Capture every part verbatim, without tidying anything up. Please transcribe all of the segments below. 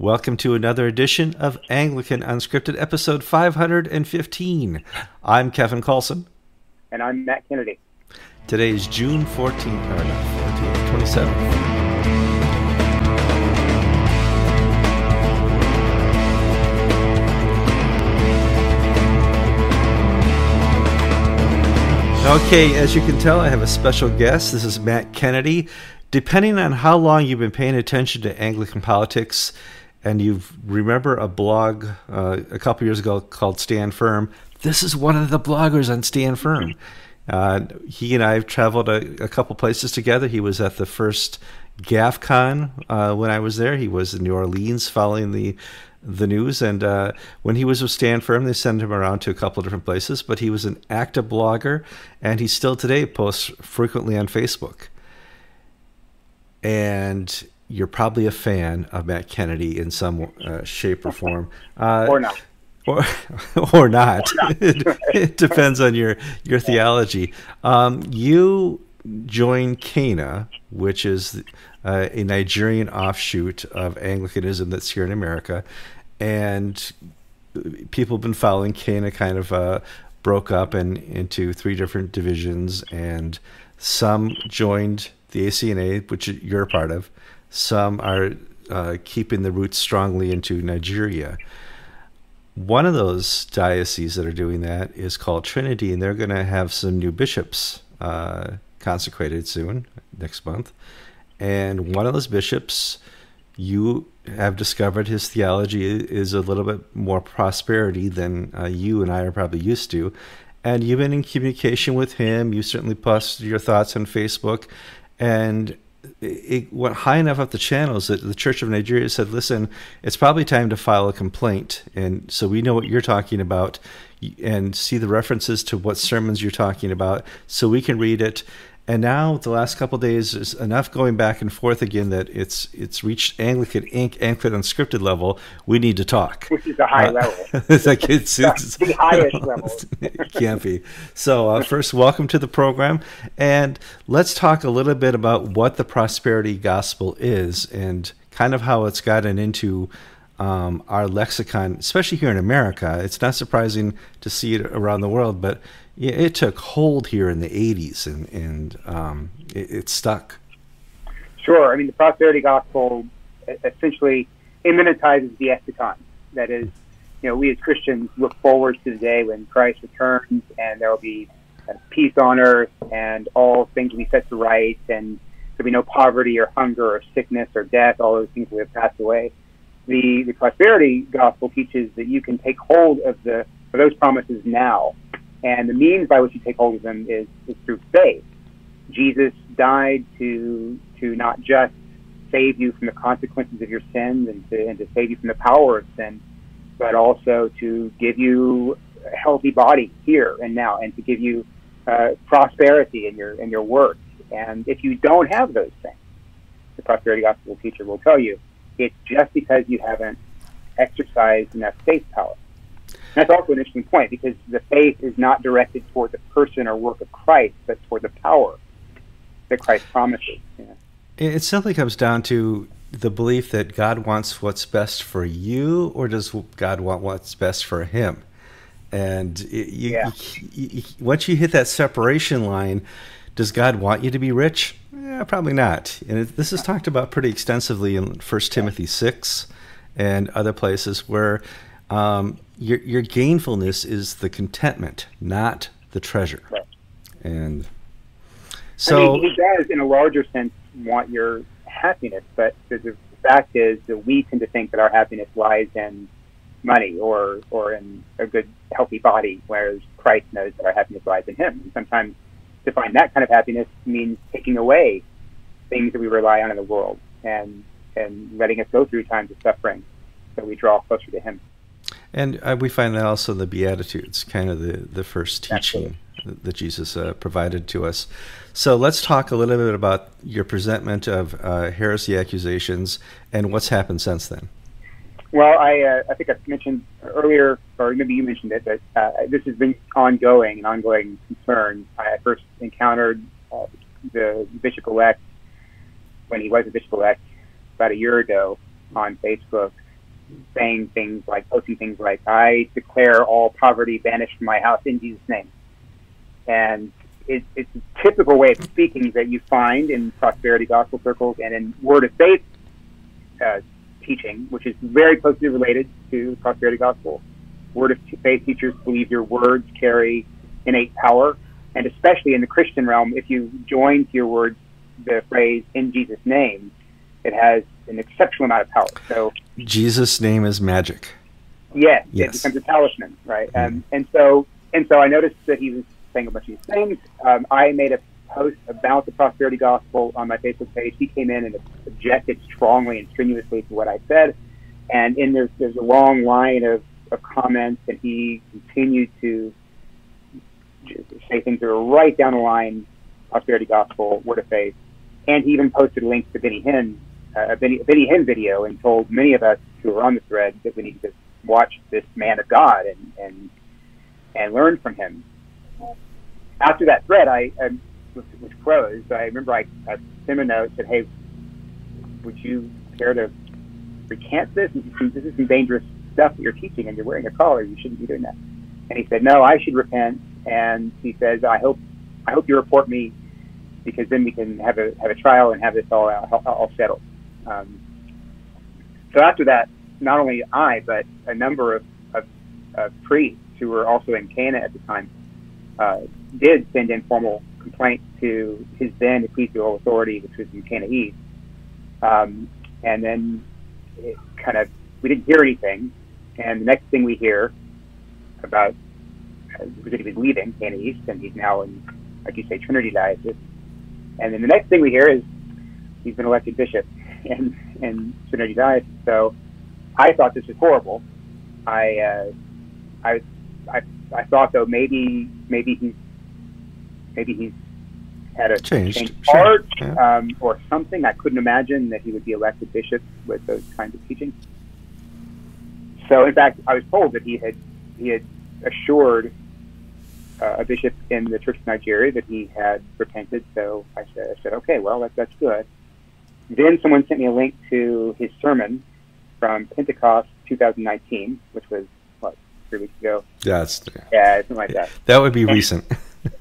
Welcome to another edition of Anglican Unscripted, episode five hundred fifteen. I'm Kevin Coulson. And I'm Matt Kennedy. Today is June fourteenth, or no, fourteenth, twenty-seventh. Okay, as you can tell, I have a special guest. This is Matt Kennedy. Depending on how long you've been paying attention to Anglican politics, and you remember a blog uh, a couple years ago called Stand Firm, this is one of the bloggers on Stand Firm. Uh, he and I have traveled a, a couple places together. He was at the first GAFCON uh, when I was there. He was in New Orleans following the the news, and uh, when he was with Stand Firm, they sent him around to a couple of different places, but he was an active blogger, and he still today posts frequently on Facebook. And you're probably a fan of Matt Kennedy in some uh, shape or form. Uh, or not. Or, or not. Or not. it, it depends on your, your theology. Um, you joined Kana, which is Uh, a Nigerian offshoot of Anglicanism that's here in America, and people have been following. Kana kind of uh, broke up and into three different divisions, and some joined the A C N A, which you're a part of. Some are uh, keeping the roots strongly into Nigeria. One of those dioceses that are doing that is called Trinity, and they're going to have some new bishops uh, consecrated soon, next month. And one of those bishops, you have discovered his theology is a little bit more prosperity than uh, you and I are probably used to. And you've been in communication with him. You certainly posted your thoughts on Facebook. And it went high enough up the channels that the Church of Nigeria said, listen, it's probably time to file a complaint. And so we know what you're talking about and see the references to what sermons you're talking about so we can read it. And now, the last couple of days, is enough going back and forth again that it's it's reached Anglican Incorporated, Anglican Unscripted level. We need to talk. Which is a high uh, level. It's like it's, it's the highest you know, level. It can't be. So, uh, first, welcome to the program. And let's talk a little bit about what the prosperity gospel is and kind of how it's gotten into um, our lexicon, especially here in America. It's not surprising to see it around the world, but yeah, it took hold here in the eighties, and, and um, it, it stuck. Sure. I mean, the prosperity gospel essentially immanentizes the eschaton. That is, you know, we as Christians look forward to the day when Christ returns, and there will be peace on earth, and all things will be set to rights, and there will be no poverty or hunger or sickness or death. All those things will have passed away. The, the prosperity gospel teaches that you can take hold of the of those promises now. And the means by which you take hold of them is, is through faith. Jesus died to to not just save you from the consequences of your sins and to, and to save you from the power of sin, but also to give you a healthy body here and now, and to give you uh, prosperity in your in your work. And if you don't have those things, the prosperity gospel teacher will tell you, it's just because you haven't exercised enough faith power. That's also an interesting point, because the faith is not directed toward the person or work of Christ, but toward the power that Christ promises. Yeah. It simply comes down to the belief that God wants what's best for you, or does God want what's best for him? And it, you, yeah. you, you, once you hit that separation line, does God want you to be rich? Eh, probably not. And it, this is talked about pretty extensively in First Timothy six and other places where Um, your, your gainfulness is the contentment, not the treasure. Right. And so, I mean, he does, in a larger sense, want your happiness, but the fact is that we tend to think that our happiness lies in money or, or in a good, healthy body, whereas Christ knows that our happiness lies in him. And sometimes to find that kind of happiness means taking away things that we rely on in the world and, and letting us go through times of suffering so we draw closer to him. And uh, we find that also in the Beatitudes, kind of the, the first teaching that, that Jesus uh, provided to us. So let's talk a little bit about your presentment of uh, heresy accusations and what's happened since then. Well, I, uh, I think I mentioned earlier, or maybe you mentioned it, that uh, this has been ongoing, an ongoing concern. I first encountered uh, the bishop-elect, when he was a bishop-elect, about a year ago on Facebook, saying things like, posting things like, I declare all poverty banished from my house in Jesus' name. And it, it's a typical way of speaking that you find in prosperity gospel circles and in word of faith uh, teaching, which is very closely related to the prosperity gospel. Word of faith teachers believe your words carry innate power, and especially in the Christian realm, if you join to your words the phrase, in Jesus' name, it has an exceptional amount of power. So Jesus' name is magic. Yes, yes. It becomes a talisman, right? Mm-hmm. Um, and so and so I noticed that he was saying a bunch of these things. Um, I made a post about the prosperity gospel on my Facebook page. He came in and objected strongly and strenuously to what I said. And in there's, there's a long line of, of comments, and he continued to say things that were right down the line, prosperity gospel, word of faith. And he even posted links to Benny Hinn, uh, a Benny, Benny Hinn video, and told many of us who were on the thread that we need to watch this man of God and and, and learn from him. After that thread, I, I was, was closed. I remember I, I sent him a note, said, "Hey, would you care to recant this? This is, some, this is some dangerous stuff that you're teaching, and you're wearing a collar. You shouldn't be doing that." And he said, "No, I should repent." And he says, "I hope, I hope you report me, because then we can have a have a trial and have this all all, all settled." Um, so after that, not only I, but a number of, of, of priests who were also in Kana at the time uh, did send in formal complaints to his then ecclesial authority, which was in Kana East. Um, and then it kind of we didn't hear anything, and the next thing we hear about uh, he was leaving Kana East, and he's now in, like you say, Trinity Diocese. And then the next thing we hear is he's been elected bishop in, in Trinity Diocese. So I thought this was horrible. I, uh, I, I, I thought though maybe maybe he's maybe he's had a changed, changed heart sure. yeah. um, or something. I couldn't imagine that he would be elected bishop with those kinds of teachings. So in fact, I was told that he had he had assured Uh, a bishop in the Church of Nigeria that he had repented, so I said, I said okay, well, that, that's good. Then someone sent me a link to his sermon from Pentecost two thousand nineteen, which was, what, three weeks ago? Yeah, it's, yeah something like that. That would be and, recent.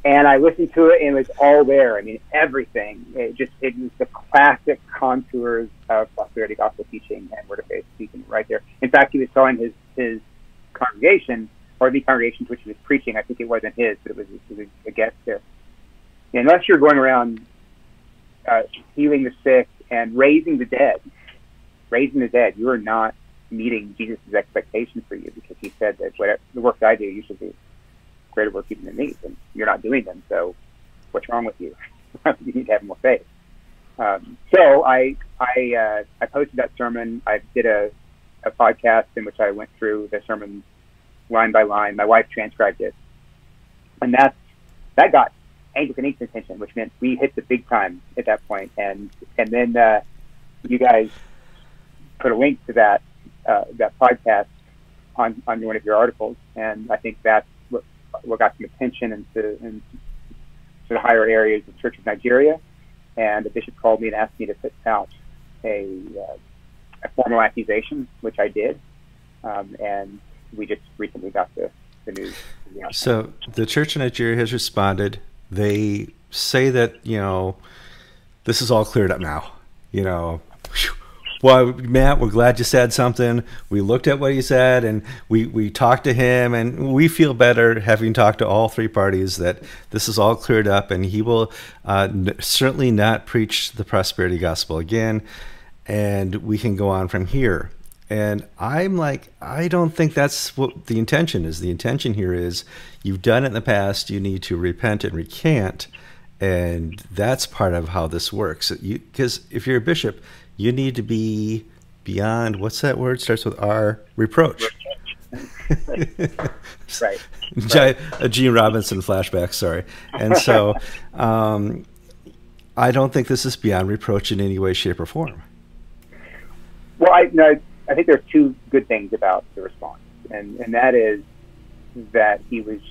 And I listened to it, and it was all there. I mean, everything. It just, it was the classic contours of prosperity gospel teaching and word of faith speaking right there. In fact, he was telling his, his congregation, or the congregation to which he was preaching, I think it wasn't his, but it was, it was a guest there. And unless you're going around uh, healing the sick and raising the dead, raising the dead, you are not meeting Jesus' expectation for you, because he said that whatever, the work that I do, you should do greater work even than these, and you're not doing them, so what's wrong with you? You need to have more faith. Um, so I I, uh, I posted that sermon. I did a, a podcast in which I went through the sermon line by line. My wife transcribed it. And that's, that got Anglican Inc.'s attention, which meant we hit the big time at that point. And and then uh, you guys put a link to that uh, that podcast on, on one of your articles. And I think that's what, what got some attention into, into the higher areas of Church of Nigeria. And the bishop called me and asked me to put out a, uh, a formal accusation, which I did. Um, and we just recently got the, the news. The so the Church of Nigeria has responded. They say that, you know, this is all cleared up now. You know, well, Matt, we're glad you said something. We looked at what he said, and we, we talked to him, and we feel better having talked to all three parties that this is all cleared up, and he will uh, n- certainly not preach the prosperity gospel again, and we can go on from here. And I'm like, I don't think that's what the intention is. The intention here is you've done it in the past. You need to repent and recant. And that's part of how this works. You, because if you're a bishop, you need to be beyond, what's that word? Starts with R, reproach. Right. Right. Right. A Gene Robinson flashback, sorry. And so um, I don't think this is beyond reproach in any way, shape, or form. Well, I no. I think there's two good things about the response, and, and that is that he was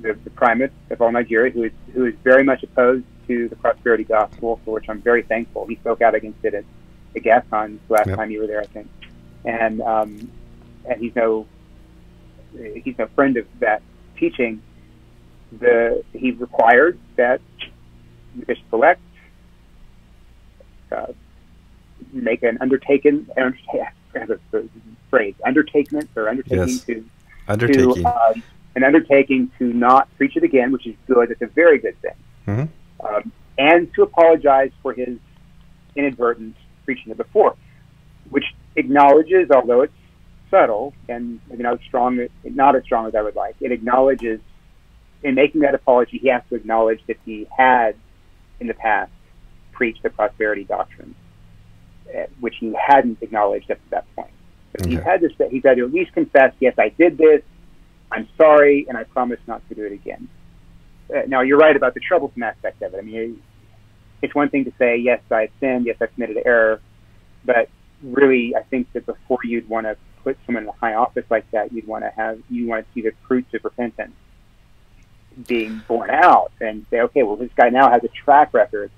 the, the primate of all Nigeria, who is who is very much opposed to the prosperity gospel, for which I'm very thankful. He spoke out against it at the GAFCON last yep. time you were there, I think. and um, and he's no he's no friend of that teaching. The he required that the bishop-elect uh, make an undertaken phrase undertaking or undertaking yes. to undertaking to, um, an undertaking to not preach it again, which is good. It's a very good thing. Mm-hmm. um, and to apologize for his inadvertent preaching of the fourth, which acknowledges, although it's subtle and you know strong, not as strong as I would like, it acknowledges. In making that apology, he has to acknowledge that he had, in the past, preached the prosperity doctrine, which he hadn't acknowledged up to that point. So okay. He's had to say, he's had to at least confess, yes, I did this. I'm sorry, and I promise not to do it again. Uh, now, you're right about the troublesome aspect of it. I mean, it's one thing to say, yes, I sinned, yes, I committed an error, but really, I think that before you'd want to put someone in a high office like that, you'd want to have, you want to see the fruits of repentance being borne out, and say, okay, well, this guy now has a track record,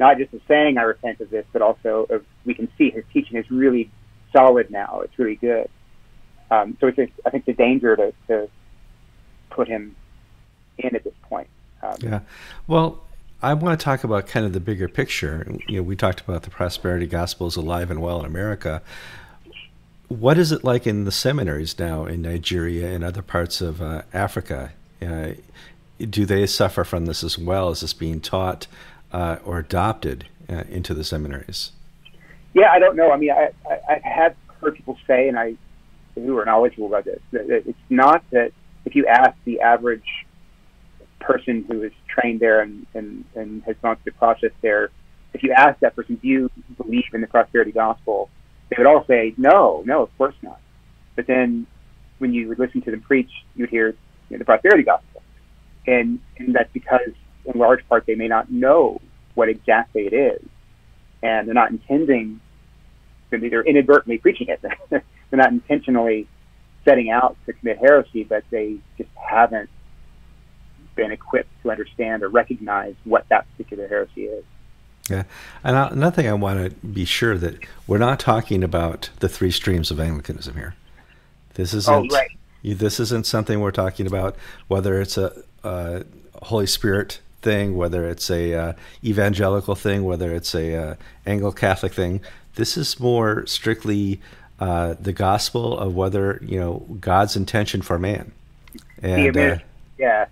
not just of saying I repent of this, but also of we can see his teaching is really solid now. It's really good. Um, so it's a, I think the danger to, to put him in at this point. Um, yeah. Well, I want to talk about kind of the bigger picture. You know, we talked about the prosperity gospel is alive and well in America. What is it like in the seminaries now in Nigeria and other parts of uh, Africa? Uh, do they suffer from this as well? Is this being taught uh, or adopted uh, into the seminaries? Yeah, I don't know. I mean, I, I, I have heard people say, and I who are knowledgeable about this, that it's not that if you ask the average person who is trained there and, and, and has gone through the process there, if you ask that person, do you believe in the prosperity gospel? They would all say, no, no, of course not. But then when you would listen to them preach, you'd hear, the prosperity gospel, and, and that's because in large part they may not know what exactly it is, and they're not intending, they're inadvertently preaching it. They're not intentionally setting out to commit heresy, but they just haven't been equipped to understand or recognize what that particular heresy is. Yeah, and I, another thing I want to be sure that we're not talking about the three streams of Anglicanism here. This isn't... Oh, right. This isn't something we're talking about, whether it's a, a Holy Spirit thing, whether it's a uh, evangelical thing, whether it's a uh, Anglo-Catholic thing. This is more strictly uh, the gospel of whether, you know, God's intention for man. And, uh, yeah.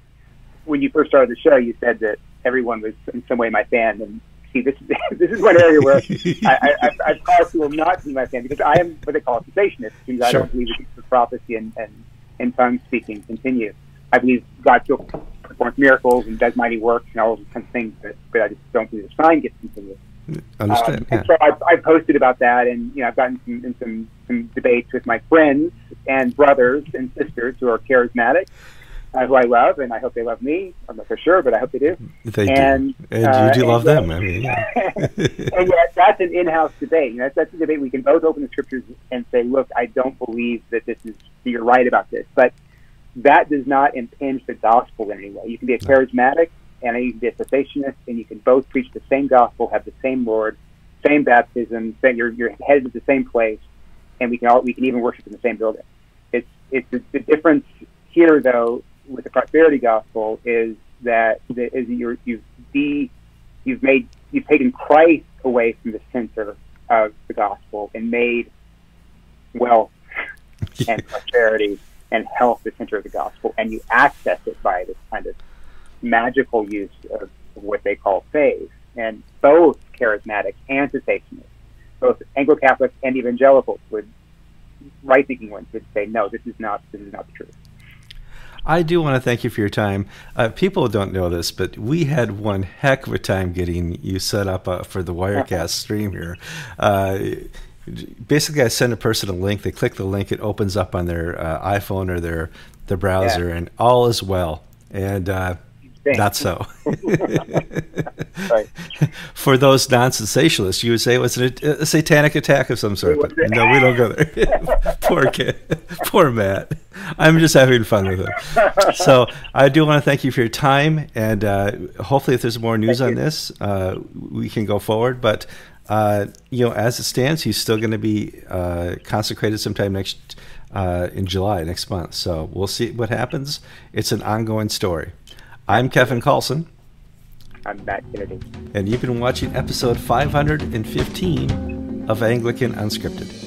When you first started the show, you said that everyone was in some way my fan. And see, this is, this is one area where I, I, I, I probably will not be my fan, because I am what they call a cessationist. Sure. I don't believe in the prophecy and... and and tongue speaking continue. I believe God still performs miracles and does mighty works and all those kinds of things, but, but I just don't believe the sign gets continued. Understand? Um, yeah. And so I, I posted about that, and you know I've gotten some, in some some debates with my friends and brothers and sisters who are charismatic, uh, who I love, and I hope they love me. I'm not for sure, but I hope they do. They and, do, and uh, you do love and, them. I mean, yeah. And yeah, that's an in-house debate. You know, that's, that's a debate we can both open the scriptures and say, look, I don't believe that this is. So you're right about this, but that does not impinge the gospel in any way. You can be a charismatic and you can be a cessationist, and you can both preach the same gospel, have the same Lord, same baptism, same, you're, you're headed to the same place, and we can all we can even worship in the same building. It's it's the difference here, though, with the prosperity gospel is that the, is you're, you've de, you've made you've taken Christ away from the center of the gospel and made wealth and prosperity and health the center of the gospel, and you access it by this kind of magical use of what they call faith. And both charismatic and cessationists, both Anglo-Catholics and evangelicals, would right-thinking ones would say, no, this is not this is not the truth. I do want to thank you for your time. Uh, people don't know this, but we had one heck of a time getting you set up uh, for the Wirecast stream here. Uh, Basically, I send a person a link. They click the link. It opens up on their uh, iPhone or their their browser, yeah. and all is well. And uh, not so. Right. For those non-sensationalists, you would say it was an, a satanic attack of some sort. But no, we don't go there. Poor kid. Poor Matt. I'm just having fun with him. So I do want to thank you for your time. And uh, hopefully, if there's more news thank on you. this, uh, we can go forward. But uh, you know, as it stands, he's still going to be uh, consecrated sometime next uh, in July, next month. So we'll see what happens. It's an ongoing story. I'm Kevin Coulson. I'm Matt Kennedy. And you've been watching episode five hundred fifteen of Anglican Unscripted.